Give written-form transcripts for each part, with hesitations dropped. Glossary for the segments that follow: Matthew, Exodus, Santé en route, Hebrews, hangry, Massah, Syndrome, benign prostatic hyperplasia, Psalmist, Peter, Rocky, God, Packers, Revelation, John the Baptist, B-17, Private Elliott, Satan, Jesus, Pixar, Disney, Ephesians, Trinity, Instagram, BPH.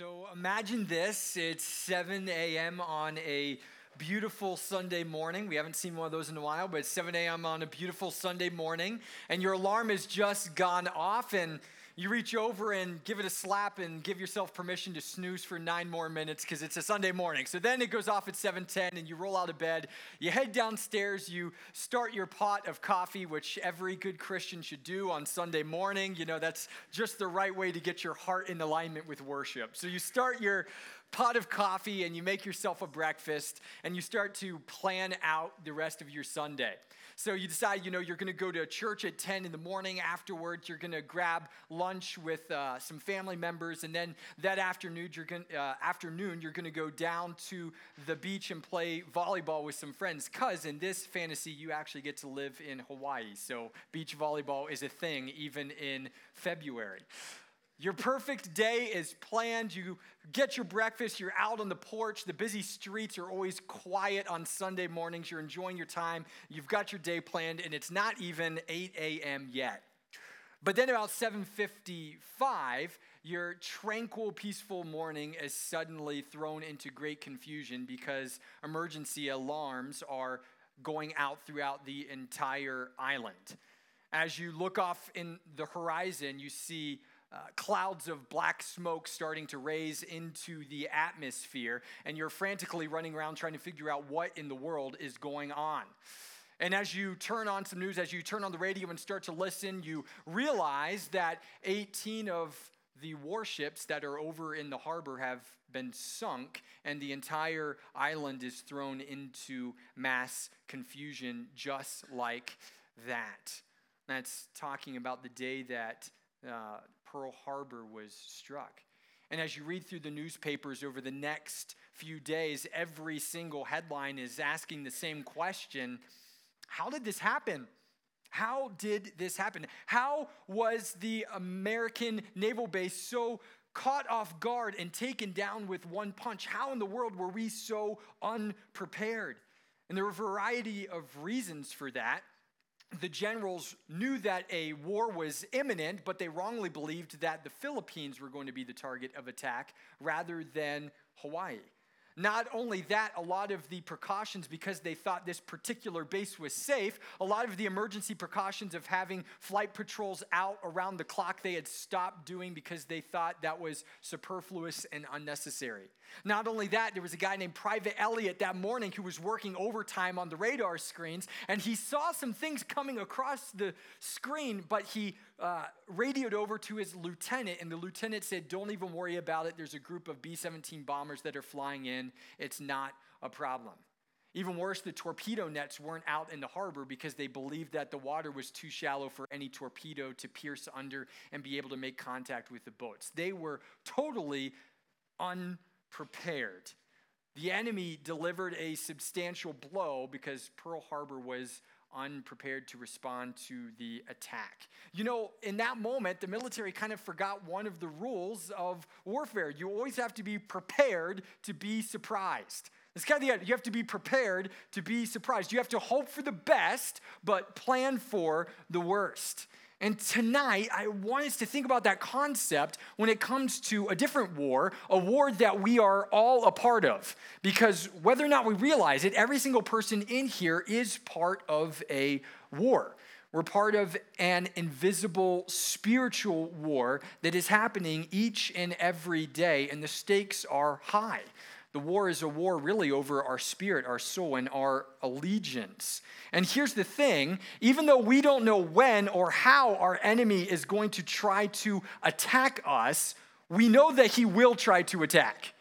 So imagine this, it's 7 a.m. on a beautiful Sunday morning. We haven't seen one of those in a while, but it's 7 a.m. on a beautiful Sunday morning, and your alarm has just gone off, and you reach over and give it a slap and give yourself permission to snooze for 9 more minutes because it's a Sunday morning. So then it goes off at 7:10 and you roll out of bed. You head downstairs. You start your pot of coffee, which every good Christian should do on Sunday morning. You know, that's just the right way to get your heart in alignment with worship. So you start your pot of coffee and you make yourself a breakfast and you start to plan out the rest of your Sunday. So you decide, you know, you're going to go to church at 10 in the morning. Afterwards, you're going to grab lunch with some family members. And then that afternoon, you're going to go down to the beach and play volleyball with some friends. Because in this fantasy, you actually get to live in Hawaii. So beach volleyball is a thing even in February. Your perfect day is planned. You get your breakfast. You're out on the porch. The busy streets are always quiet on Sunday mornings. You're enjoying your time. You've got your day planned, and it's not even 8 a.m. yet. But then about 7:55, your tranquil, peaceful morning is suddenly thrown into great confusion because emergency alarms are going out throughout the entire island. As you look off in the horizon, you see clouds of black smoke starting to raise into the atmosphere, and you're frantically running around trying to figure out what in the world is going on. And as you turn on some news, as you turn on the radio and start to listen, you realize that 18 of the warships that are over in the harbor have been sunk, and the entire island is thrown into mass confusion just like that. That's talking about the day that Pearl Harbor was struck. And as you read through the newspapers over the next few days, every single headline is asking the same question: how did this happen? How did this happen? How was the American naval base so caught off guard and taken down with one punch? How in the world were we so unprepared? And there were a variety of reasons for that. The generals knew that a war was imminent, but they wrongly believed that the Philippines were going to be the target of attack rather than Hawaii. Not only that, a lot of the precautions, because they thought this particular base was safe, a lot of the emergency precautions of having flight patrols out around the clock, they had stopped doing because they thought that was superfluous and unnecessary. Not only that, there was a guy named Private Elliott that morning who was working overtime on the radar screens, and he saw some things coming across the screen, but he radioed over to his lieutenant, and the lieutenant said, "Don't even worry about it. There's a group of B-17 bombers that are flying in. It's not a problem." Even worse, the torpedo nets weren't out in the harbor because they believed that the water was too shallow for any torpedo to pierce under and be able to make contact with the boats. They were totally unprepared. The enemy delivered a substantial blow because Pearl Harbor was unprepared to respond to the attack. You know, in that moment, the military kind of forgot one of the rules of warfare. You always have to be prepared to be surprised. It's kind of the idea. You have to be prepared to be surprised. You have to hope for the best, but plan for the worst. And tonight, I want us to think about that concept when it comes to a different war, a war that we are all a part of. Because whether or not we realize it, every single person in here is part of a war. We're part of an invisible spiritual war that is happening each and every day, and the stakes are high. The war is a war really over our spirit, our soul, and our allegiance. And here's the thing, even though we don't know when or how our enemy is going to try to attack us, we know that he will try to attack.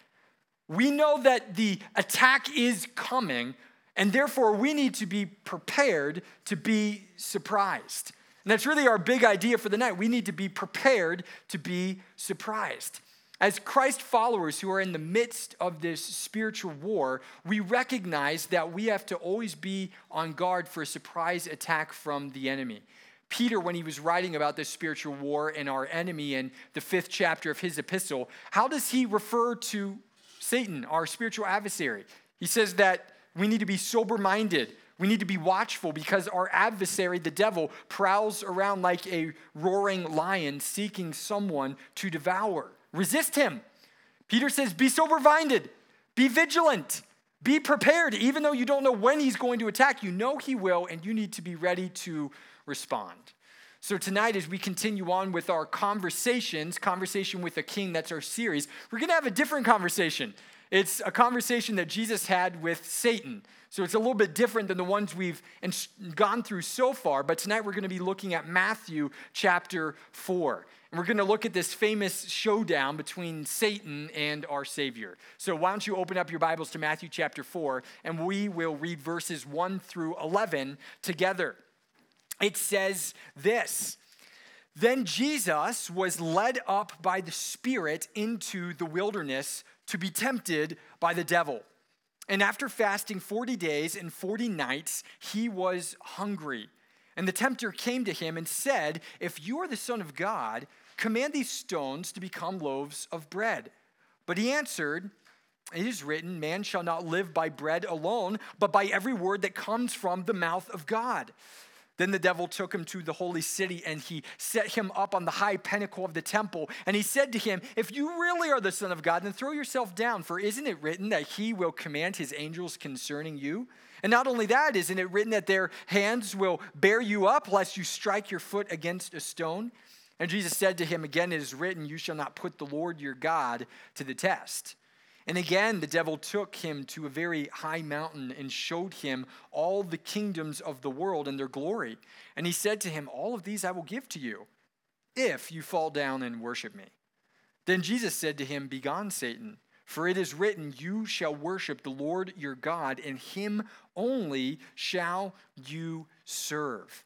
We know that the attack is coming, and therefore we need to be prepared to be surprised. And that's really our big idea for the night. We need to be prepared to be surprised. As Christ followers who are in the midst of this spiritual war, we recognize that we have to always be on guard for a surprise attack from the enemy. Peter, when he was writing about this spiritual war and our enemy in the 5th chapter of his epistle, how does he refer to Satan, our spiritual adversary? He says that we need to be sober-minded. We need to be watchful because our adversary, the devil, prowls around like a roaring lion seeking someone to devour. Resist him. Peter says, be sober-minded, be vigilant, be prepared. Even though you don't know when he's going to attack, you know he will, and you need to be ready to respond. So tonight, as we continue on with our Conversation with a King, that's our series, we're going to have a different conversation. It's a conversation that Jesus had with Satan. So it's a little bit different than the ones we've gone through so far. But tonight we're going to be looking at Matthew chapter 4. And we're going to look at this famous showdown between Satan and our Savior. So why don't you open up your Bibles to Matthew chapter 4, and we will read verses 1 through 11 together. It says this: Then Jesus was led up by the Spirit into the wilderness to be tempted by the devil. And after fasting 40 days and 40 nights, he was hungry. And the tempter came to him and said, If you are the Son of God, command these stones to become loaves of bread. But he answered, It is written, man shall not live by bread alone, but by every word that comes from the mouth of God. Then the devil took him to the holy city, and he set him up on the high pinnacle of the temple. And he said to him, If you really are the Son of God, then throw yourself down, for isn't it written that he will command his angels concerning you? And not only that, isn't it written that their hands will bear you up, lest you strike your foot against a stone? And Jesus said to him, Again it is written, you shall not put the Lord your God to the test. And again, the devil took him to a very high mountain and showed him all the kingdoms of the world and their glory. And he said to him, All of these I will give to you, if you fall down and worship me. Then Jesus said to him, Begone, Satan, for it is written, You shall worship the Lord your God, and him only shall you serve.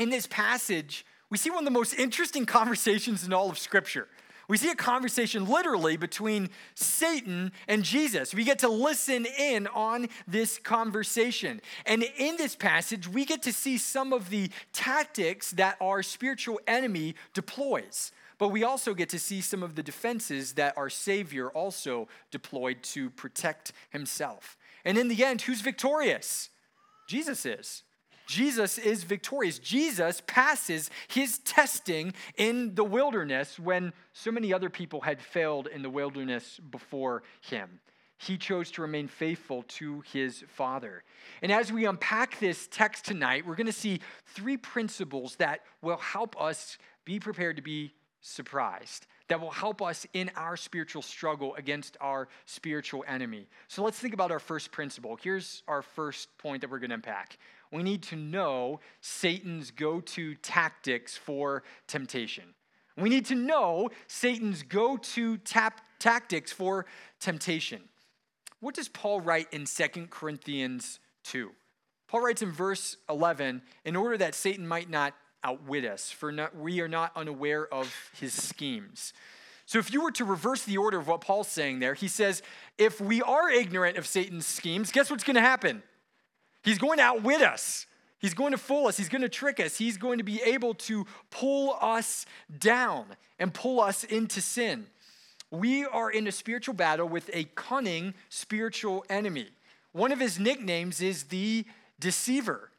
In this passage, we see one of the most interesting conversations in all of Scripture. We see a conversation literally between Satan and Jesus. We get to listen in on this conversation. And in this passage, we get to see some of the tactics that our spiritual enemy deploys. But we also get to see some of the defenses that our Savior also deployed to protect himself. And in the end, who's victorious? Jesus is. Jesus is victorious. Jesus passes his testing in the wilderness when so many other people had failed in the wilderness before him. He chose to remain faithful to his Father. And as we unpack this text tonight, we're going to see three principles that will help us be prepared to be surprised, that will help us in our spiritual struggle against our spiritual enemy. So let's think about our first principle. Here's our first point that we're going to unpack. We need to know Satan's go-to tactics for temptation. We need to know Satan's go-to tactics for temptation. What does Paul write in 2 Corinthians 2? Paul writes in verse 11, in order that Satan might not outwit us, we are not unaware of his schemes. So if you were to reverse the order of what Paul's saying there, he says, if we are ignorant of Satan's schemes, guess what's going to happen? He's going to outwit us. He's going to fool us. He's going to trick us. He's going to be able to pull us down and pull us into sin. We are in a spiritual battle with a cunning spiritual enemy. One of his nicknames is the deceiver.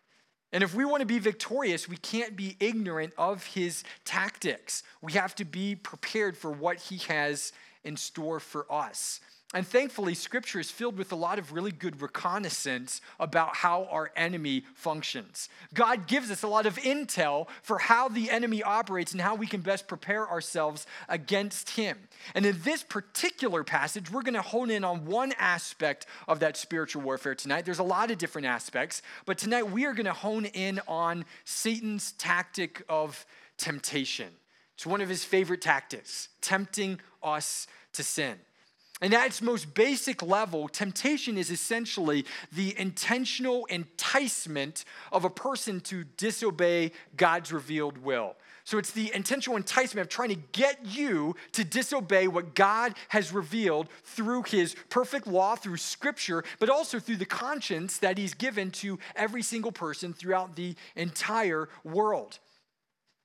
And if we want to be victorious, we can't be ignorant of his tactics. We have to be prepared for what he has in store for us. And thankfully, Scripture is filled with a lot of really good reconnaissance about how our enemy functions. God gives us a lot of intel for how the enemy operates and how we can best prepare ourselves against him. And in this particular passage, we're going to hone in on one aspect of that spiritual warfare tonight. There's a lot of different aspects, but tonight we are going to hone in on Satan's tactic of temptation. It's one of his favorite tactics, tempting us to sin. And at its most basic level, temptation is essentially the intentional enticement of a person to disobey God's revealed will. So it's the intentional enticement of trying to get you to disobey what God has revealed through his perfect law, through Scripture, but also through the conscience that he's given to every single person throughout the entire world.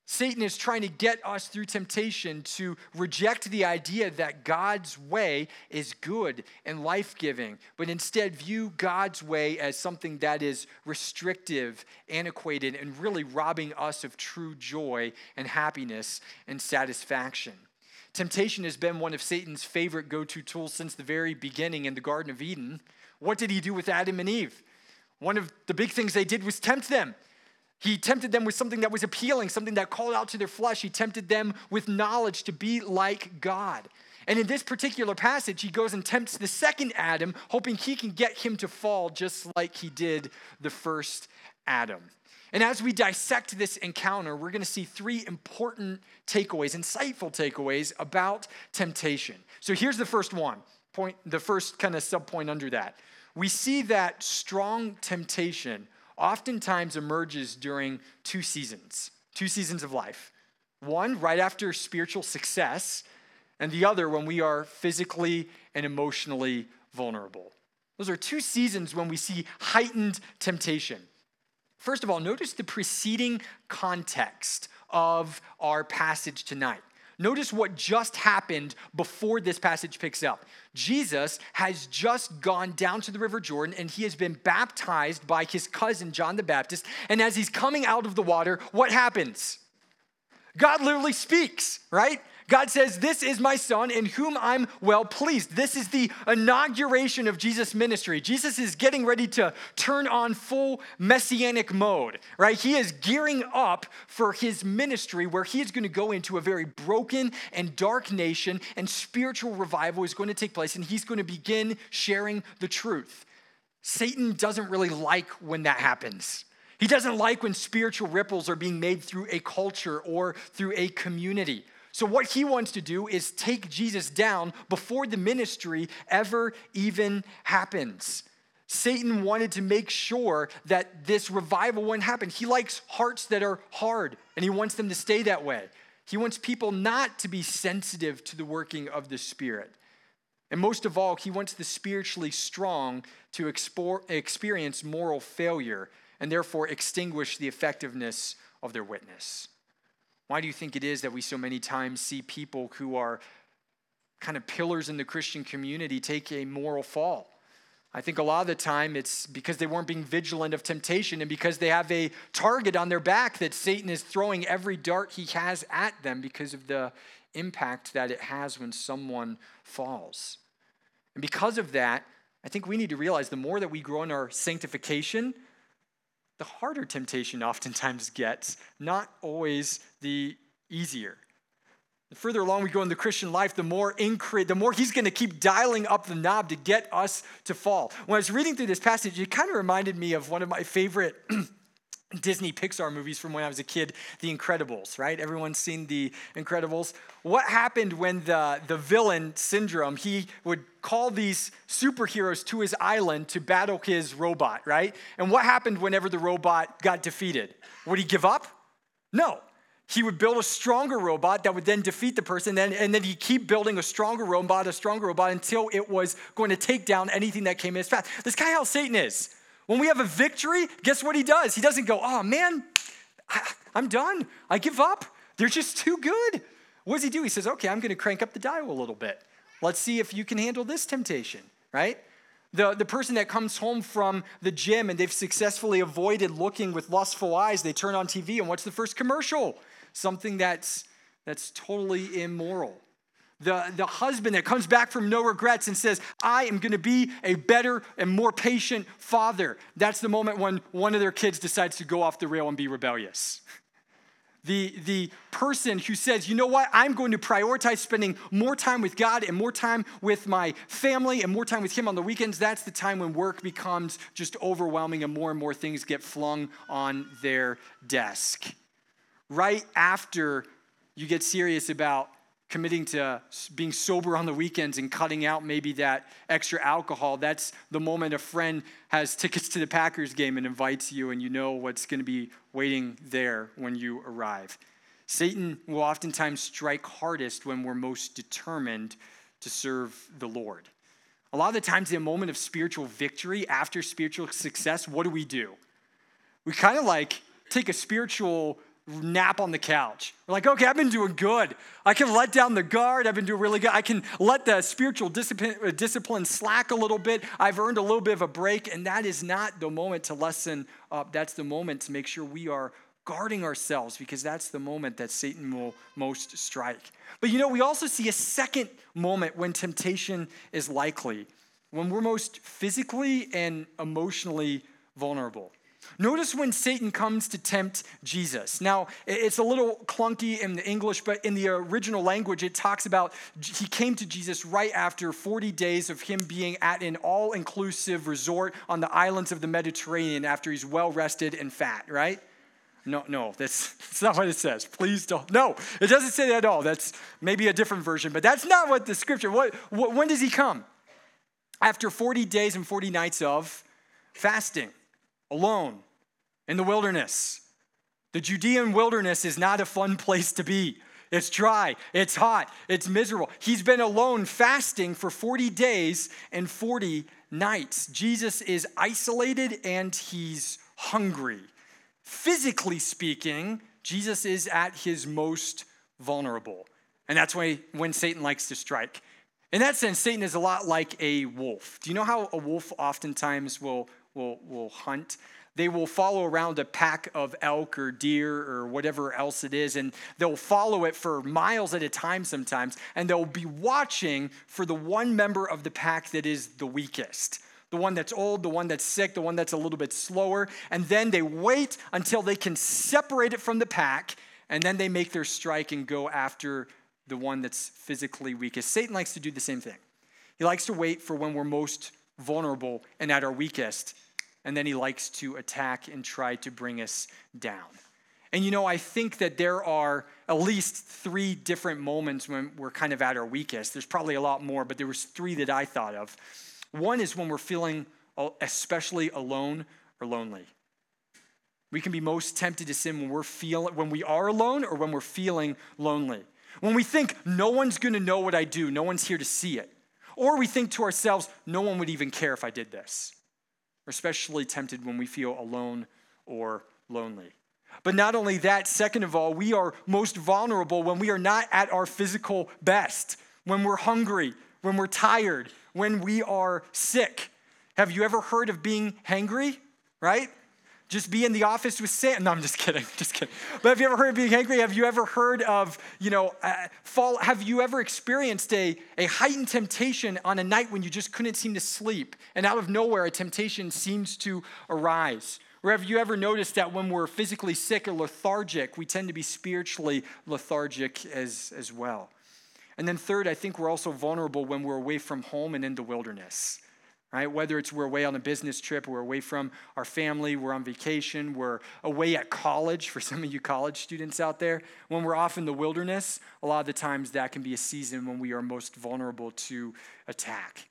Satan is trying to get us through temptation to reject the idea that God's way is good and life-giving, but instead view God's way as something that is restrictive, antiquated, and really robbing us of true joy and happiness and satisfaction. Temptation has been one of Satan's favorite go-to tools since the very beginning in the Garden of Eden. What did he do with Adam and Eve? One of the big things they did was tempt them. He tempted them with something that was appealing, something that called out to their flesh. He tempted them with knowledge to be like God. And in this particular passage, he goes and tempts the second Adam, hoping he can get him to fall just like he did the first Adam. And as we dissect this encounter, we're going to see three important takeaways, insightful takeaways about temptation. So here's the first one, the first kind of subpoint under that. We see that strong temptation oftentimes emerges during two seasons of life. One, right after spiritual success, and the other when we are physically and emotionally vulnerable. Those are two seasons when we see heightened temptation. First of all, notice the preceding context of our passage tonight. Notice what just happened before this passage picks up. Jesus has just gone down to the River Jordan, and he has been baptized by his cousin, John the Baptist. And as he's coming out of the water, what happens? God literally speaks, right? God says, "This is my son in whom I'm well pleased." This is the inauguration of Jesus' ministry. Jesus is getting ready to turn on full messianic mode, right? He is gearing up for his ministry where he is going to go into a very broken and dark nation, and spiritual revival is going to take place, and he's going to begin sharing the truth. Satan doesn't really like when that happens. He doesn't like when spiritual ripples are being made through a culture or through a community. So what he wants to do is take Jesus down before the ministry ever even happens. Satan wanted to make sure that this revival wouldn't happen. He likes hearts that are hard, and he wants them to stay that way. He wants people not to be sensitive to the working of the Spirit. And most of all, he wants the spiritually strong to experience moral failure and therefore extinguish the effectiveness of their witness. Why do you think it is that we so many times see people who are kind of pillars in the Christian community take a moral fall? I think a lot of the time it's because they weren't being vigilant of temptation, and because they have a target on their back that Satan is throwing every dart he has at them because of the impact that it has when someone falls. And because of that, I think we need to realize the more that we grow in our sanctification, the harder temptation oftentimes gets, not always the easier. The further along we go in the Christian life, the more he's going to keep dialing up the knob to get us to fall. When I was reading through this passage, it kind of reminded me of one of my favorite Disney Pixar movies from when I was a kid, The Incredibles, right? Everyone's seen The Incredibles. What happened when the villain, Syndrome, he would call these superheroes to his island to battle his robot, right? And what happened whenever the robot got defeated? Would he give up? No. He would build a stronger robot that would then defeat the person, and then he'd keep building a stronger robot until it was going to take down anything that came in his path. That's kind of how Satan is. When we have a victory, guess what he does? He doesn't go, "Oh man, I'm done. I give up. They're just too good." What does he do? He says, "Okay, I'm going to crank up the dial a little bit. Let's see if you can handle this temptation," right? The person that comes home from the gym and they've successfully avoided looking with lustful eyes, they turn on TV and what's the first commercial? Something that's totally immoral. The husband that comes back from no regrets and says, "I am going to be a better and more patient father." That's the moment when one of their kids decides to go off the rail and be rebellious. The person who says, "You know what, I'm going to prioritize spending more time with God and more time with my family and more time with him on the weekends," that's the time when work becomes just overwhelming and more things get flung on their desk. Right after you get serious about committing to being sober on the weekends and cutting out maybe that extra alcohol, that's the moment a friend has tickets to the Packers game and invites you, and you know what's going to be waiting there when you arrive. Satan will oftentimes strike hardest when we're most determined to serve the Lord. A lot of the times in a moment of spiritual victory, after spiritual success, what do? We kind of like take a spiritual nap on the couch. We're like, "Okay, I've been doing good. I can let down the guard. I've been doing really good. I can let the spiritual discipline slack a little bit. I've earned a little bit of a break." And that is not the moment to lessen up. That's the moment to make sure we are guarding ourselves, because that's the moment that Satan will most strike. But you know, we also see a second moment when temptation is likely, when we're most physically and emotionally vulnerable. Notice when Satan comes to tempt Jesus. Now, it's a little clunky in the English, but in the original language, it talks about he came to Jesus right after 40 days of him being at an all-inclusive resort on the islands of the Mediterranean after he's well-rested and fat, right? No, that's not what it says. Please don't. No, it doesn't say that at all. That's maybe a different version, but that's not what the scripture, when does he come? After 40 days and 40 nights of fasting. Alone in the wilderness. The Judean wilderness is not a fun place to be. It's dry, it's hot, it's miserable. He's been alone fasting for 40 days and 40 nights. Jesus is isolated and he's hungry. Physically speaking, Jesus is at his most vulnerable. And that's when Satan likes to strike. In that sense, Satan is a lot like a wolf. Do you know how a wolf oftentimes will hunt? They will follow around a pack of elk or deer or whatever else it is, and they'll follow it for miles at a time sometimes, and they'll be watching for the one member of the pack that is the weakest, the one that's old, the one that's sick, the one that's a little bit slower, and then they wait until they can separate it from the pack, and then they make their strike and go after the one that's physically weakest. Satan likes to do the same thing. He likes to wait for when we're most vulnerable and at our weakest, and then he likes to attack and try to bring us down. And you know, I think that there are at least three different moments when we're kind of at our weakest. There's probably a lot more, but there was three that I thought of. One is when we're feeling especially alone or lonely. We can be most tempted to sin when we are alone or when we're feeling lonely. When we think, no one's gonna know what I do, no one's here to see it. Or we think to ourselves, no one would even care if I did this. We're especially tempted when we feel alone or lonely. But not only that, second of all, we are most vulnerable when we are not at our physical best, when we're hungry, when we're tired, when we are sick. Have you ever heard of being hangry, right? Just be in the office with Satan. No, I'm just kidding. But have you ever heard of being hangry? Have you ever heard of, fall? Have you ever experienced a heightened temptation on a night when you just couldn't seem to sleep, and out of nowhere, a temptation seems to arise? Or have you ever noticed that when we're physically sick or lethargic, we tend to be spiritually lethargic as well? And then third, I think we're also vulnerable when we're away from home and in the wilderness. Right? Whether it's we're away on a business trip, we're away from our family, we're on vacation, we're away at college, for some of you college students out there, when we're off in the wilderness, a lot of the times that can be a season when we are most vulnerable to attack.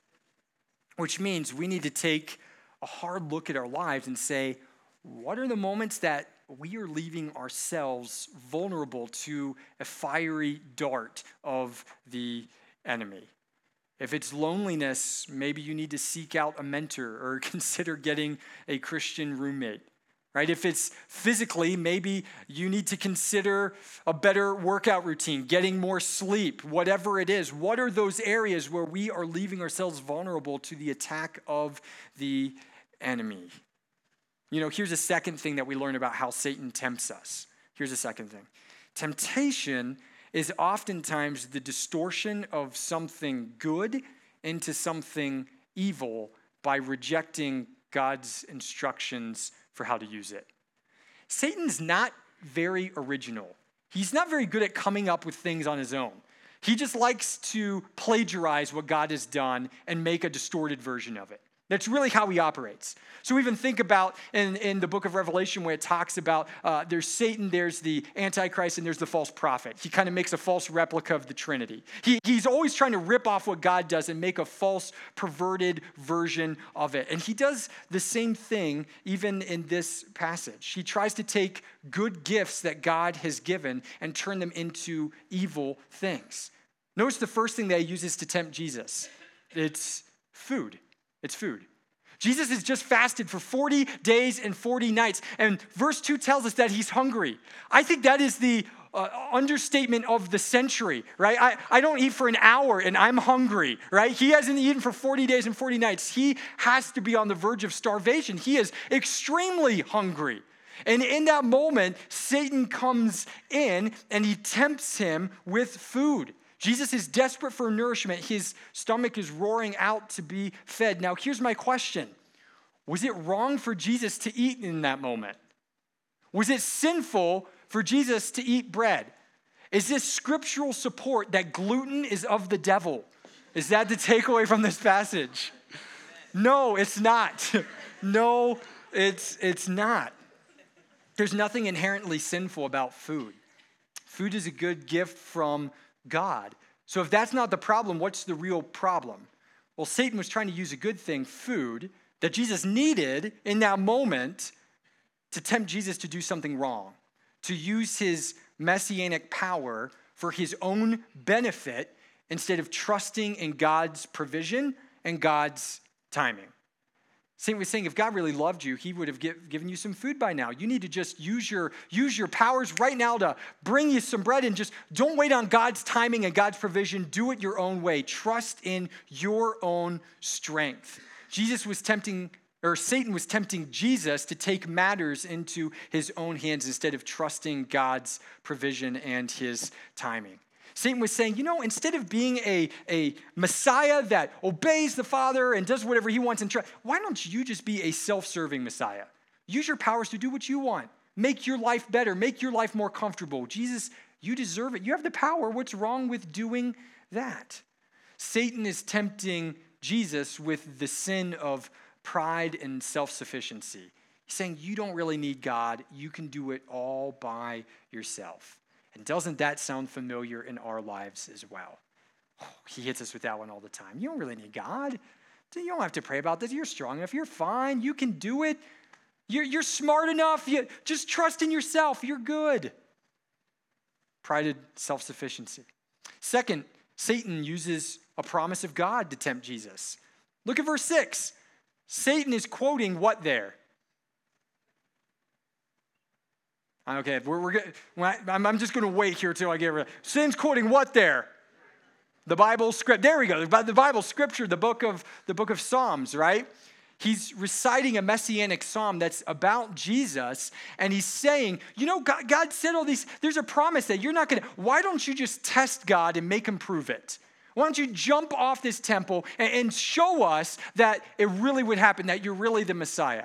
Which means we need to take a hard look at our lives and say, what are the moments that we are leaving ourselves vulnerable to a fiery dart of the enemy? If it's loneliness, maybe you need to seek out a mentor or consider getting a Christian roommate, right? If it's physically, maybe you need to consider a better workout routine, getting more sleep, whatever it is. What are those areas where we are leaving ourselves vulnerable to the attack of the enemy? You know, here's a second thing that we learn about how Satan tempts us. Here's a second thing. Temptation is oftentimes the distortion of something good into something evil by rejecting God's instructions for how to use it. Satan's not very original. He's not very good at coming up with things on his own. He just likes to plagiarize what God has done and make a distorted version of it. That's really how he operates. So even think about in the book of Revelation where it talks about there's Satan, there's the Antichrist, and there's the false prophet. He kind of makes a false replica of the Trinity. He's always trying to rip off what God does and make a false, perverted version of it. And he does the same thing even in this passage. He tries to take good gifts that God has given and turn them into evil things. Notice the first thing that he uses to tempt Jesus. It's food. Jesus has just fasted for 40 days and 40 nights. And verse 2 tells us that he's hungry. I think that is the understatement of the century, right? I don't eat for an hour and I'm hungry, right? He hasn't eaten for 40 days and 40 nights. He has to be on the verge of starvation. He is extremely hungry. And in that moment, Satan comes in and he tempts him with food. Jesus is desperate for nourishment. His stomach is roaring out to be fed. Now, here's my question. Was it wrong for Jesus to eat in that moment? Was it sinful for Jesus to eat bread? Is this scriptural support that gluten is of the devil? Is that the takeaway from this passage? No, it's not. No, it's not. There's nothing inherently sinful about food. Food is a good gift from God. So if that's not the problem, what's the real problem? Well, Satan was trying to use a good thing, food, that Jesus needed in that moment to tempt Jesus to do something wrong, to use his messianic power for his own benefit instead of trusting in God's provision and God's timing. Satan was saying, if God really loved you, he would have given you some food by now. You need to just use your powers right now to bring you some bread, and just don't wait on God's timing and God's provision. Do it your own way. Trust in your own strength. Satan was tempting Jesus to take matters into his own hands instead of trusting God's provision and his timing. Satan was saying, instead of being a Messiah that obeys the Father and does whatever he wants, why don't you just be a self-serving Messiah? Use your powers to do what you want. Make your life better. Make your life more comfortable. Jesus, you deserve it. You have the power. What's wrong with doing that? Satan is tempting Jesus with the sin of pride and self-sufficiency. He's saying, you don't really need God. You can do it all by yourself. And doesn't that sound familiar in our lives as well? Oh, he hits us with that one all the time. You don't really need God. You don't have to pray about this. You're strong enough. You're fine. You can do it. You're smart enough. You just trust in yourself. You're good. Pride and self-sufficiency. Second, Satan uses a promise of God to tempt Jesus. Look at verse 6. Satan is quoting what there? Okay, we're good. I'm just going to wait here till I get rid of it. Satan's quoting what there? The Bible script. There we go. The Bible scripture, the book of Psalms, right? He's reciting a messianic psalm that's about Jesus, and he's saying, God said all these. There's a promise that you're not going to. Why don't you just test God and make him prove it? Why don't you jump off this temple and show us that it really would happen, that you're really the Messiah?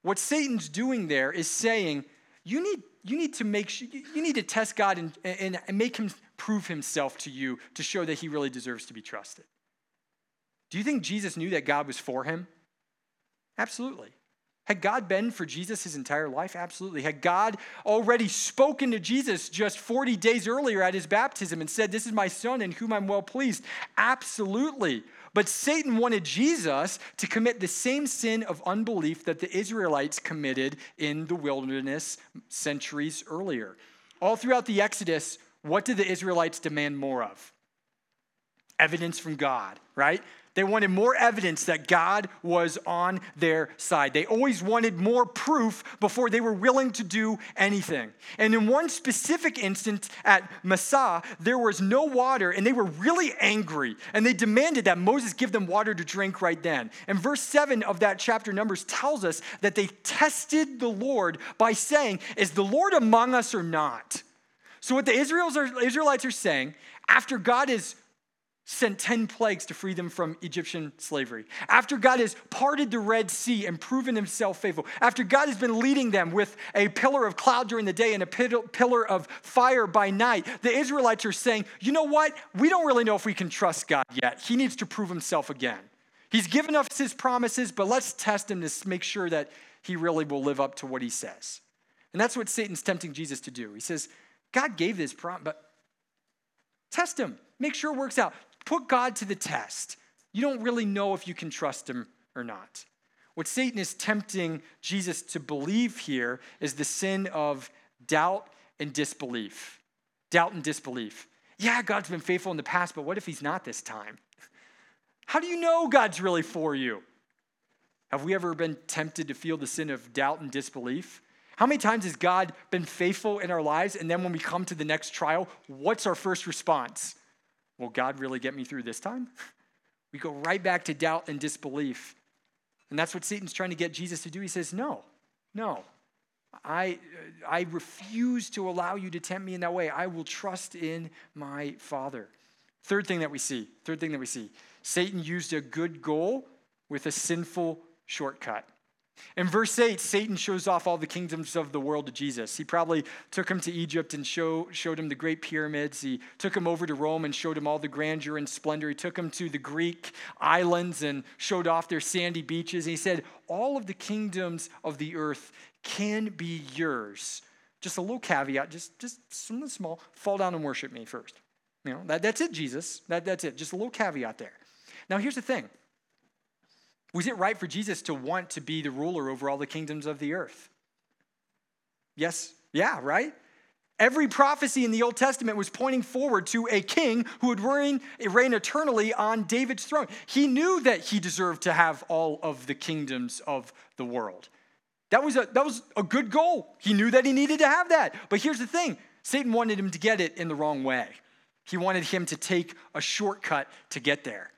What Satan's doing there is saying, you need to test God and make him prove himself to you to show that he really deserves to be trusted. Do you think Jesus knew that God was for him? Absolutely. Had God been for Jesus his entire life? Absolutely. Had God already spoken to Jesus just 40 days earlier at his baptism and said, this is my son in whom I'm well pleased? Absolutely. But Satan wanted Jesus to commit the same sin of unbelief that the Israelites committed in the wilderness centuries earlier. All throughout the Exodus, what did the Israelites demand more of? Evidence from God, right? They wanted more evidence that God was on their side. They always wanted more proof before they were willing to do anything. And in one specific instance at Massah, there was no water, and they were really angry, and they demanded that Moses give them water to drink right then. And verse 7 of that chapter, Numbers, tells us that they tested the Lord by saying, is the Lord among us or not? So what the Israelites are saying, after God is sent 10 plagues to free them from Egyptian slavery, after God has parted the Red Sea and proven himself faithful, after God has been leading them with a pillar of cloud during the day and a pillar of fire by night, the Israelites are saying, you know what? We don't really know if we can trust God yet. He needs to prove himself again. He's given us his promises, but let's test him to make sure that he really will live up to what he says. And that's what Satan's tempting Jesus to do. He says, God gave this promise, but test him. Make sure it works out. Put God to the test. You don't really know if you can trust him or not. What Satan is tempting Jesus to believe here is the sin of doubt and disbelief. Doubt and disbelief. Yeah, God's been faithful in the past, but what if he's not this time? How do you know God's really for you? Have we ever been tempted to feel the sin of doubt and disbelief? How many times has God been faithful in our lives, and then when we come to the next trial, what's our first response? Will God really get me through this time? We go right back to doubt and disbelief. And that's what Satan's trying to get Jesus to do. He says, no, I refuse to allow you to tempt me in that way. I will trust in my Father. Third thing that we see, Satan used a good goal with a sinful shortcut. In verse 8, Satan shows off all the kingdoms of the world to Jesus. He probably took him to Egypt and showed him the great pyramids. He took him over to Rome and showed him all the grandeur and splendor. He took him to the Greek islands and showed off their sandy beaches. And he said, all of the kingdoms of the earth can be yours. Just a little caveat, just something small. Fall down and worship me first. You know, that's it, Jesus. That's it. Just a little caveat there. Now, here's the thing. Was it right for Jesus to want to be the ruler over all the kingdoms of the earth? Yes. Yeah, right? Every prophecy in the Old Testament was pointing forward to a king who would reign eternally on David's throne. He knew that he deserved to have all of the kingdoms of the world. That was a good goal. He knew that he needed to have that. But here's the thing. Satan wanted him to get it in the wrong way. He wanted him to take a shortcut to get there.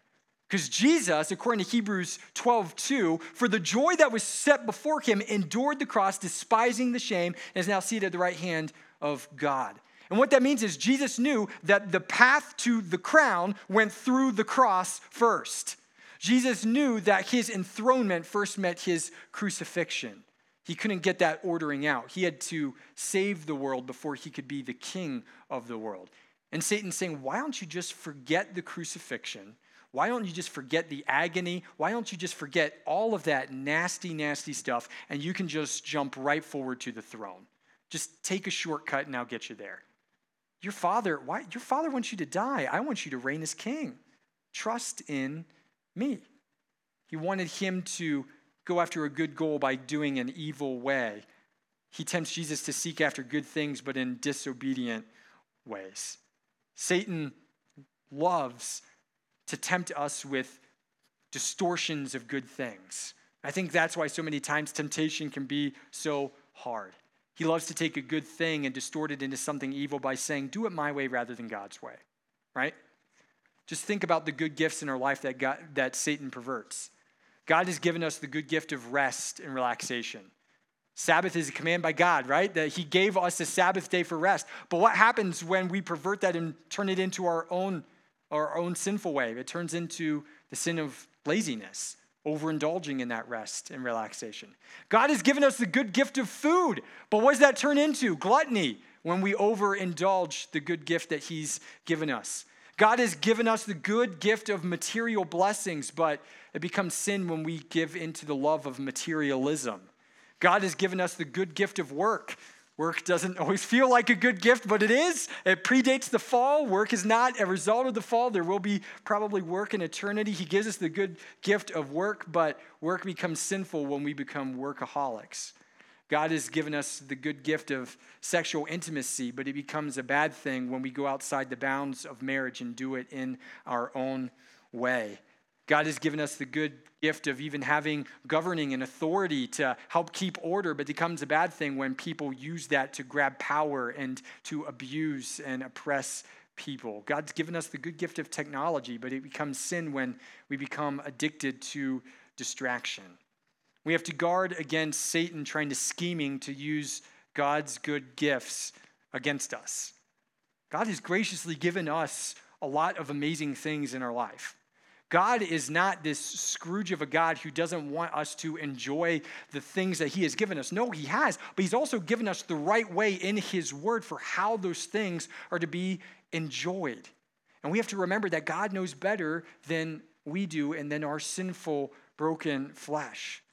Because Jesus, according to Hebrews 12:2, for the joy that was set before him, endured the cross, despising the shame, and is now seated at the right hand of God. And what that means is Jesus knew that the path to the crown went through the cross first. Jesus knew that his enthronement first met his crucifixion. He couldn't get that ordering out. He had to save the world before he could be the king of the world. And Satan's saying, why don't you just forget the crucifixion? Why don't you just forget the agony? Why don't you just forget all of that nasty, nasty stuff, and you can just jump right forward to the throne? Just take a shortcut, and I'll get you there. Your father wants you to die. I want you to reign as king. Trust in me. He wanted him to go after a good goal by doing an evil way. He tempts Jesus to seek after good things, but in disobedient ways. Satan loves to tempt us with distortions of good things. I think that's why so many times temptation can be so hard. He loves to take a good thing and distort it into something evil by saying, do it my way rather than God's way, right? Just think about the good gifts in our life that Satan perverts. God has given us the good gift of rest and relaxation. Sabbath is a command by God, right? That he gave us a Sabbath day for rest. But what happens when we pervert that and turn it into our own sinful way? It turns into the sin of laziness, overindulging in that rest and relaxation. God has given us the good gift of food, but what does that turn into? Gluttony, when we overindulge the good gift that he's given us. God has given us the good gift of material blessings, but it becomes sin when we give into the love of materialism. God has given us the good gift of work. Work doesn't always feel like a good gift, but it is. It predates the fall. Work is not a result of the fall. There will be probably work in eternity. He gives us the good gift of work, but work becomes sinful when we become workaholics. God has given us the good gift of sexual intimacy, but it becomes a bad thing when we go outside the bounds of marriage and do it in our own way. God has given us the good gift of even having governing and authority to help keep order, but it becomes a bad thing when people use that to grab power and to abuse and oppress people. God's given us the good gift of technology, but it becomes sin when we become addicted to distraction. We have to guard against Satan scheming to use God's good gifts against us. God has graciously given us a lot of amazing things in our life. God is not this Scrooge of a God who doesn't want us to enjoy the things that he has given us. No, he has, but he's also given us the right way in his word for how those things are to be enjoyed. And we have to remember that God knows better than we do and than our sinful, broken flesh.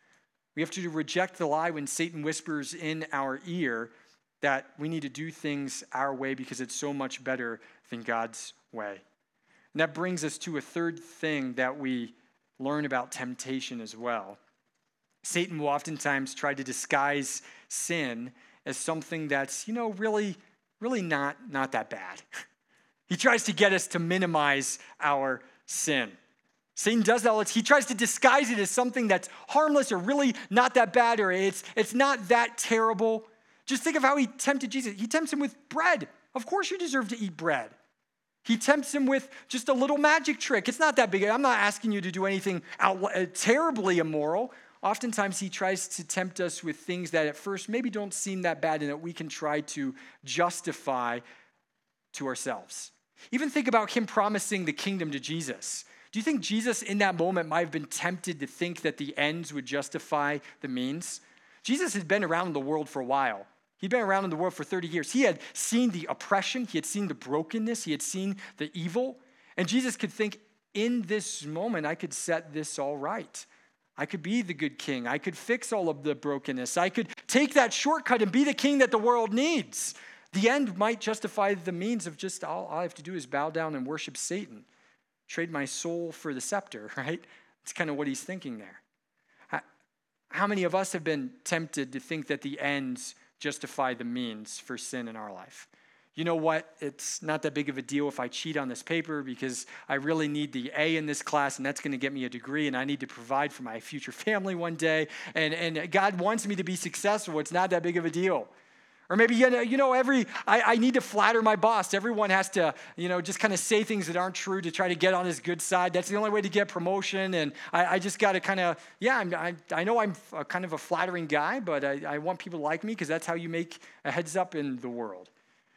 We have to reject the lie when Satan whispers in our ear that we need to do things our way because it's so much better than God's way. And that brings us to a third thing that we learn about temptation as well. Satan will oftentimes try to disguise sin as something that's, really, really not that bad. He tries to get us to minimize our sin. Satan does that. He tries to disguise it as something that's harmless or really not that bad, or it's not that terrible. Just think of how he tempted Jesus. He tempts him with bread. Of course you deserve to eat bread. He tempts him with just a little magic trick. It's not that big. I'm not asking you to do anything terribly immoral. Oftentimes he tries to tempt us with things that at first maybe don't seem that bad and that we can try to justify to ourselves. Even think about him promising the kingdom to Jesus. Do you think Jesus in that moment might have been tempted to think that the ends would justify the means? Jesus had been around the world for a while. He'd been around in the world for 30 years. He had seen the oppression. He had seen the brokenness. He had seen the evil. And Jesus could think, in this moment, I could set this all right. I could be the good king. I could fix all of the brokenness. I could take that shortcut and be the king that the world needs. The end might justify the means of just all I have to do is bow down and worship Satan. Trade my soul for the scepter, right? That's kind of what he's thinking there. How many of us have been tempted to think that the ends justify the means for sin in our life? You know what? It's not that big of a deal if I cheat on this paper because I really need the A in this class and that's going to get me a degree and I need to provide for my future family one day. And God wants me to be successful. It's not that big of a deal. Or maybe, I need to flatter my boss. Everyone has to, just kind of say things that aren't true to try to get on his good side. That's the only way to get promotion. And I just got to kind of, I know I'm kind of a flattering guy, but I want people to like me because that's how you make a heads up in the world.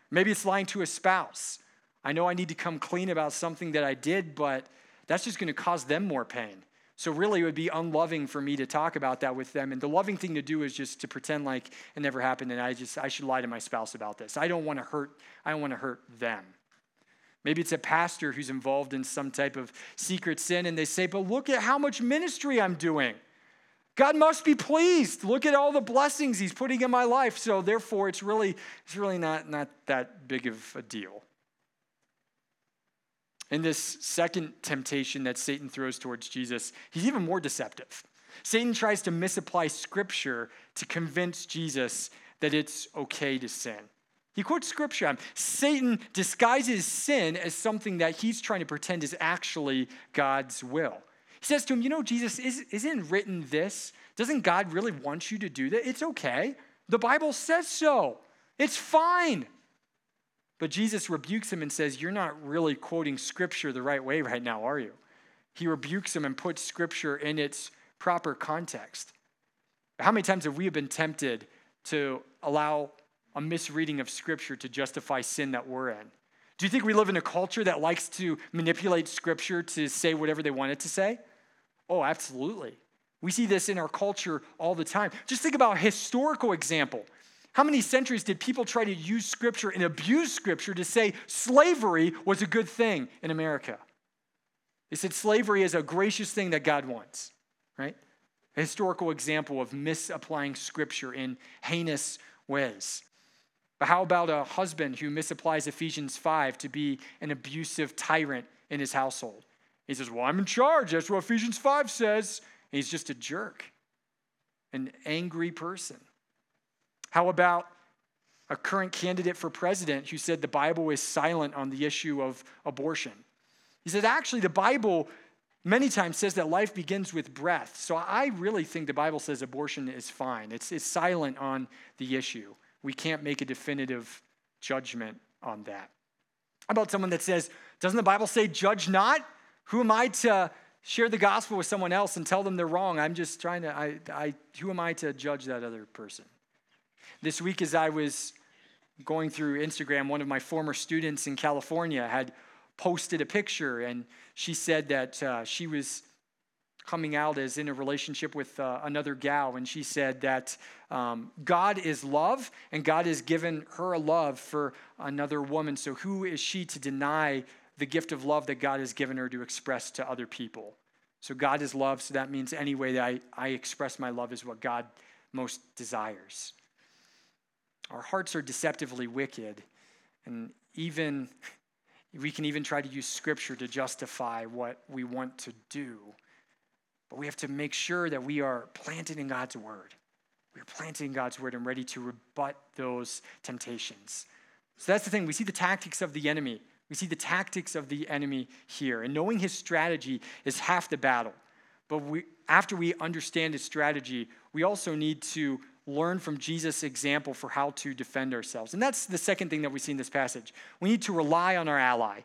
Maybe it's lying to a spouse. I know I need to come clean about something that I did, but that's just going to cause them more pain. So really, it would be unloving for me to talk about that with them. And the loving thing to do is just to pretend like it never happened and I should lie to my spouse about this. I don't want to hurt them. Maybe it's a pastor who's involved in some type of secret sin and they say, but look at how much ministry I'm doing. God must be pleased. Look at all the blessings he's putting in my life. So therefore, it's really not that big of a deal. In this second temptation that Satan throws towards Jesus, he's even more deceptive. Satan tries to misapply scripture to convince Jesus that it's okay to sin. He quotes scripture. Satan disguises sin as something that he's trying to pretend is actually God's will. He says to him, Jesus, isn't written this? Doesn't God really want you to do that? It's okay. The Bible says so. It's fine. But Jesus rebukes him and says, you're not really quoting scripture the right way right now, are you? He rebukes him and puts scripture in its proper context. How many times have we been tempted to allow a misreading of scripture to justify sin that we're in? Do you think we live in a culture that likes to manipulate scripture to say whatever they want it to say? Oh, absolutely. We see this in our culture all the time. Just think about a historical example. How many centuries did people try to use scripture and abuse scripture to say slavery was a good thing in America? They said slavery is a gracious thing that God wants, right? A historical example of misapplying scripture in heinous ways. But how about a husband who misapplies Ephesians 5 to be an abusive tyrant in his household? He says, well, I'm in charge. That's what Ephesians 5 says. And he's just a jerk, an angry person. How about a current candidate for president who said the Bible is silent on the issue of abortion? He said, actually, the Bible many times says that life begins with breath. So I really think the Bible says abortion is fine. It's silent on the issue. We can't make a definitive judgment on that. How about someone that says, doesn't the Bible say judge not? Who am I to share the gospel with someone else and tell them they're wrong? I'm just trying to, who am I to judge that other person? This week as I was going through Instagram, one of my former students in California had posted a picture and she said that she was coming out as in a relationship with another gal, and she said that God is love and God has given her a love for another woman. So who is she to deny the gift of love that God has given her to express to other people? So God is love, so that means any way that I express my love is what God most desires. Our hearts are deceptively wicked, and even we can even try to use scripture to justify what we want to do. But we have to make sure that we are planted in God's word. We are planted in God's word and ready to rebut those temptations. So that's the thing. We see the tactics of the enemy. We see the tactics of the enemy here, and knowing his strategy is half the battle. But after we understand his strategy, we also need to learn from Jesus' example for how to defend ourselves. And that's the second thing that we see in this passage. We need to rely on our ally.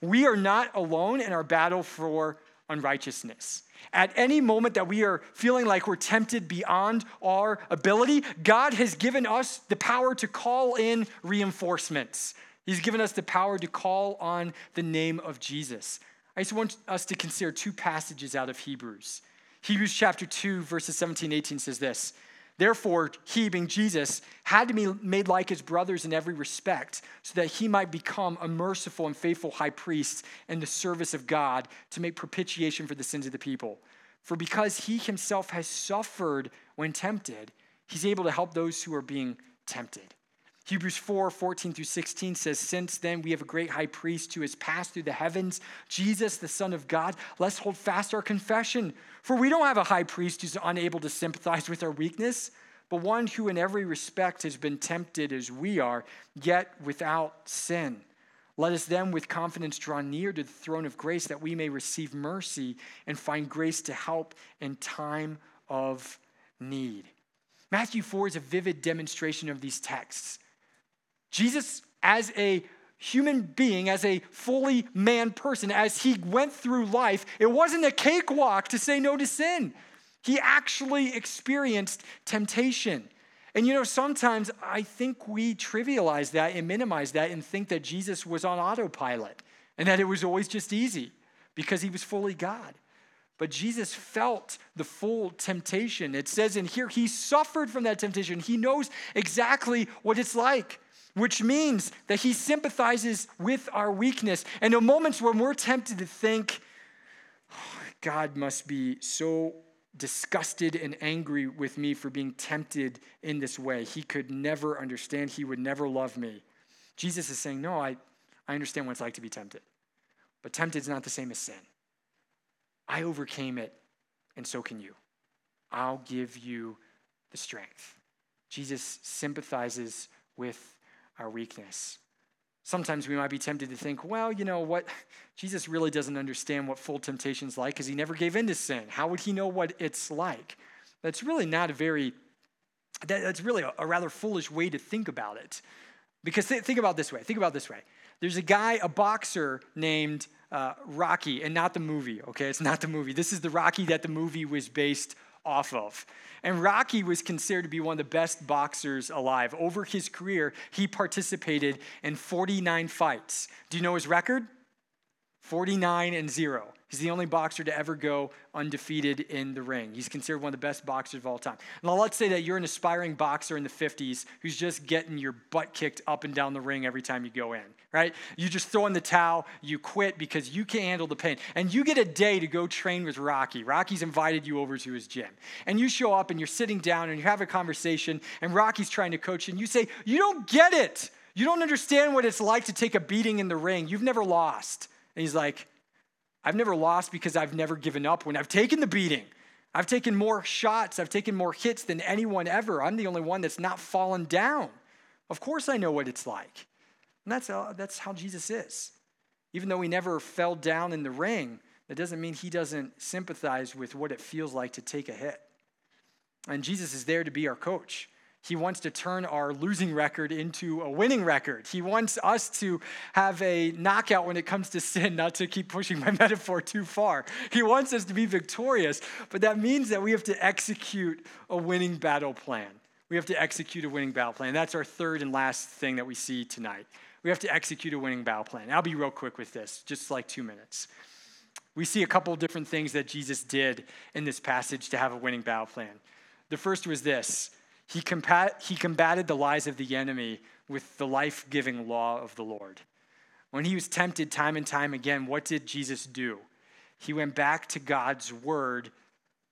We are not alone in our battle for unrighteousness. At any moment that we are feeling like we're tempted beyond our ability, God has given us the power to call in reinforcements. He's given us the power to call on the name of Jesus. I just want us to consider two passages out of Hebrews. Hebrews chapter 2, verses 17, 18 says this: "Therefore, he," being Jesus, "had to be made like his brothers in every respect, so that he might become a merciful and faithful high priest in the service of God to make propitiation for the sins of the people. For because he himself has suffered when tempted, he's able to help those who are being tempted." Hebrews 4, 14 through 16 says, "Since then we have a great high priest who has passed through the heavens, Jesus, the Son of God. Let's hold fast our confession. For we don't have a high priest who's unable to sympathize with our weakness, but one who in every respect has been tempted as we are, yet without sin. Let us then with confidence draw near to the throne of grace that we may receive mercy and find grace to help in time of need." Matthew 4 is a vivid demonstration of these texts. Jesus, as a human being, as a fully man person, as he went through life, it wasn't a cakewalk to say no to sin. He actually experienced temptation. And sometimes I think we trivialize that and minimize that and think that Jesus was on autopilot and that it was always just easy because he was fully God. But Jesus felt the full temptation. It says in here, he suffered from that temptation. He knows exactly what it's like, which means that he sympathizes with our weakness. And in moments when we're tempted to think, "Oh, God must be so disgusted and angry with me for being tempted in this way. He could never understand. He would never love me." Jesus is saying, "No, I understand what it's like to be tempted. But tempted is not the same as sin. I overcame it, and so can you. I'll give you the strength." Jesus sympathizes with our weakness. Sometimes we might be tempted to think, "Well, what? Jesus really doesn't understand what full temptation's like because he never gave in to sin. How would he know what it's like?" That's really a rather foolish way to think about it. Because think about it this way. There's a guy, a boxer named Rocky, and not the movie, okay? It's not the movie. This is the Rocky that the movie was based off of. And Rocky was considered to be one of the best boxers alive. Over his career, he participated in 49 fights. Do you know his record? 49-0. He's the only boxer to ever go undefeated in the ring. He's considered one of the best boxers of all time. Now, let's say that you're an aspiring boxer in the 50s who's just getting your butt kicked up and down the ring every time you go in, right? You just throw in the towel, you quit because you can't handle the pain. And you get a day to go train with Rocky. Rocky's invited you over to his gym. And you show up and you're sitting down and you have a conversation and Rocky's trying to coach you and you say, "You don't get it. You don't understand what it's like to take a beating in the ring. You've never lost." And he's like, "I've never lost because I've never given up when I've taken the beating. I've taken more shots. I've taken more hits than anyone ever. I'm the only one that's not fallen down. Of course I know what it's like." And that's how Jesus is. Even though he never fell down in the ring, that doesn't mean he doesn't sympathize with what it feels like to take a hit. And Jesus is there to be our coach. He wants to turn our losing record into a winning record. He wants us to have a knockout when it comes to sin, not to keep pushing my metaphor too far. He wants us to be victorious, but that means that we have to execute a winning battle plan. That's our third and last thing that we see tonight. We have to execute a winning battle plan. I'll be real quick with this, just like 2 minutes. We see a couple of different things that Jesus did in this passage to have a winning battle plan. The first was this: He combated the lies of the enemy with the life-giving law of the Lord. When he was tempted time and time again, what did Jesus do? He went back to God's word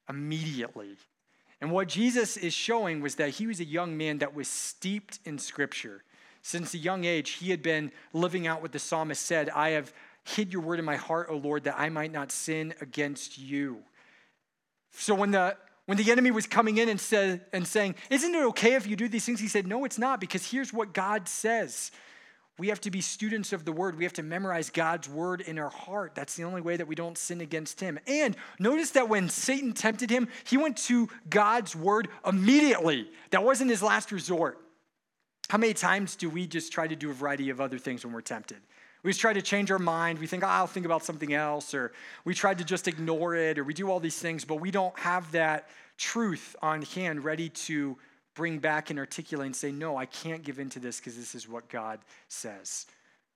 immediately. And what Jesus is showing was that he was a young man that was steeped in scripture. Since a young age, he had been living out what the psalmist said, "I have hid your word in my heart, O Lord, that I might not sin against you." So when the enemy was coming in and saying, "Isn't it okay if you do these things?" he said, "No, it's not, because here's what God says." We have to be students of the word. We have to memorize God's word in our heart. That's the only way that we don't sin against him. And notice that when Satan tempted him, he went to God's word immediately. That wasn't his last resort. How many times do we just try to do a variety of other things when we're tempted? We just try to change our mind. We think, oh, I'll think about something else, or we tried to just ignore it, or we do all these things, but we don't have that truth on hand ready to bring back and articulate and say, no, I can't give into this because this is what God says.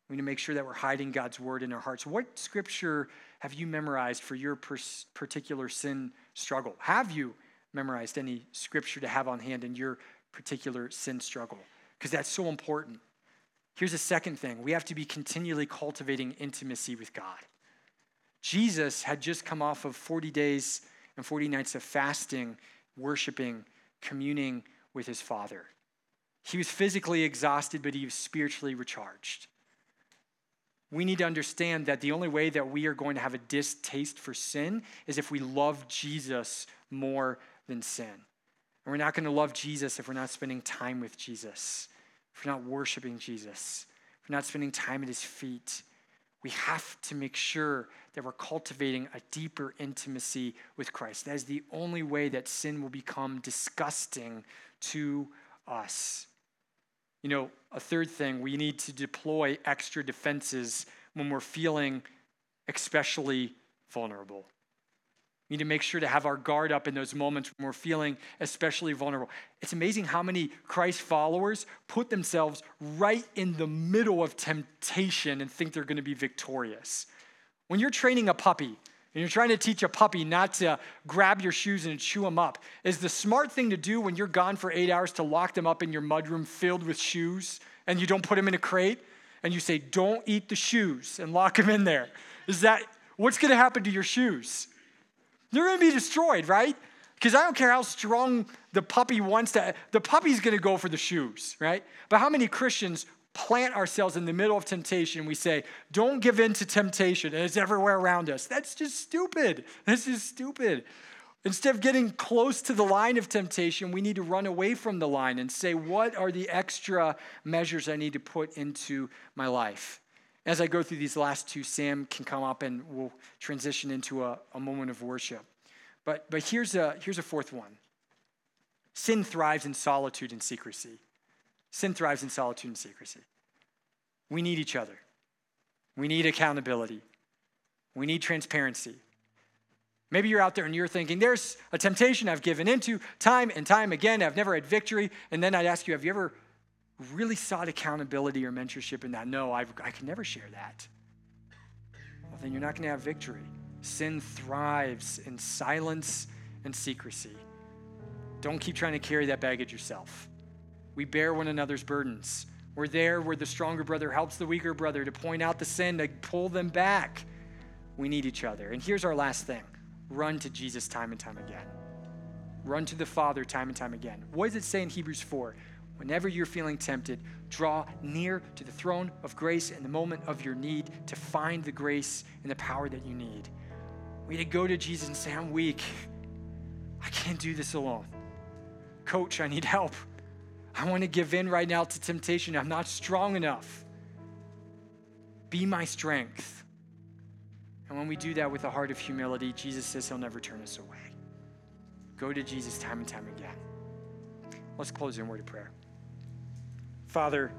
We need to make sure that we're hiding God's word in our hearts. What scripture have you memorized for your particular sin struggle? Have you memorized any scripture to have on hand in your particular sin struggle? Because that's so important. Here's the second thing. We have to be continually cultivating intimacy with God. Jesus had just come off of 40 days and 40 nights of fasting, worshiping, communing with his Father. He was physically exhausted, but he was spiritually recharged. We need to understand that the only way that we are going to have a distaste for sin is if we love Jesus more than sin. And we're not going to love Jesus if we're not spending time with Jesus, if we're not worshiping Jesus, if we're not spending time at his feet. We have to make sure that we're cultivating a deeper intimacy with Christ. That is the only way that sin will become disgusting to us. You know, a third thing, we need to deploy extra defenses when we're feeling especially vulnerable. We need to make sure to have our guard up in those moments when we're feeling especially vulnerable. It's amazing how many Christ followers put themselves right in the middle of temptation and think they're going to be victorious. When you're training a puppy, and you're trying to teach a puppy not to grab your shoes and chew them up, is the smart thing to do when you're gone for 8 hours to lock them up in your mudroom filled with shoes and you don't put them in a crate and you say, don't eat the shoes and lock them in there? Is that, what's gonna happen to your shoes? They're gonna be destroyed, right? Because I don't care how strong the puppy wants to, the puppy's gonna go for the shoes, right? But how many Christians plant ourselves in the middle of temptation? We say, don't give in to temptation, and it's everywhere around us. That's just stupid. This is stupid. Instead of getting close to the line of temptation, we need to run away from the line and say, what are the extra measures I need to put into my life? As I go through these last two, Sam can come up and we'll transition into a moment of worship. But here's a fourth one. Sin thrives in solitude and secrecy. Sin thrives in solitude and secrecy. We need each other. We need accountability. We need transparency. Maybe you're out there and you're thinking, there's a temptation I've given into time and time again. I've never had victory. And then I'd ask you, have you ever really sought accountability or mentorship in that? No, I can never share that. Well, then you're not going to have victory. Sin thrives in silence and secrecy. Don't keep trying to carry that baggage yourself. We bear one another's burdens. We're there where the stronger brother helps the weaker brother to point out the sin, to pull them back. We need each other. And here's our last thing. Run to Jesus time and time again. Run to the Father time and time again. What does it say in Hebrews 4? Whenever you're feeling tempted, draw near to the throne of grace in the moment of your need to find the grace and the power that you need. We need to go to Jesus and say, I'm weak. I can't do this alone. Coach, I need help. I want to give in right now to temptation. I'm not strong enough. Be my strength. And when we do that with a heart of humility, Jesus says he'll never turn us away. Go to Jesus time and time again. Let's close in a word of prayer. Father,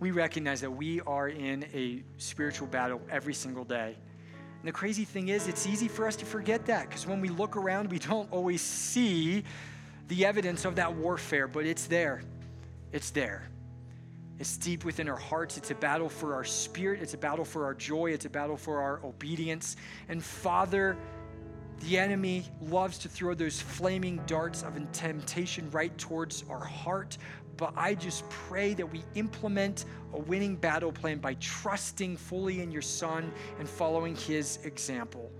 we recognize that we are in a spiritual battle every single day. And the crazy thing is, it's easy for us to forget that, because when we look around, we don't always see the evidence of that warfare, but it's there. It's there. It's deep within our hearts. It's a battle for our spirit. It's a battle for our joy. It's a battle for our obedience. And Father, the enemy loves to throw those flaming darts of temptation right towards our heart. But I just pray that we implement a winning battle plan by trusting fully in your Son and following his example.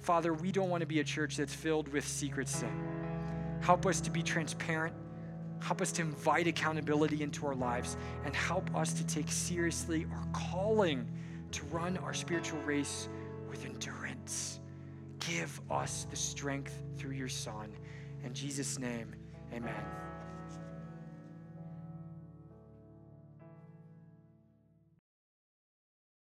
Father, we don't want to be a church that's filled with secret sin. Help us to be transparent. Help us to invite accountability into our lives, and help us to take seriously our calling to run our spiritual race with endurance. Give us the strength through your Son. In Jesus' name, amen.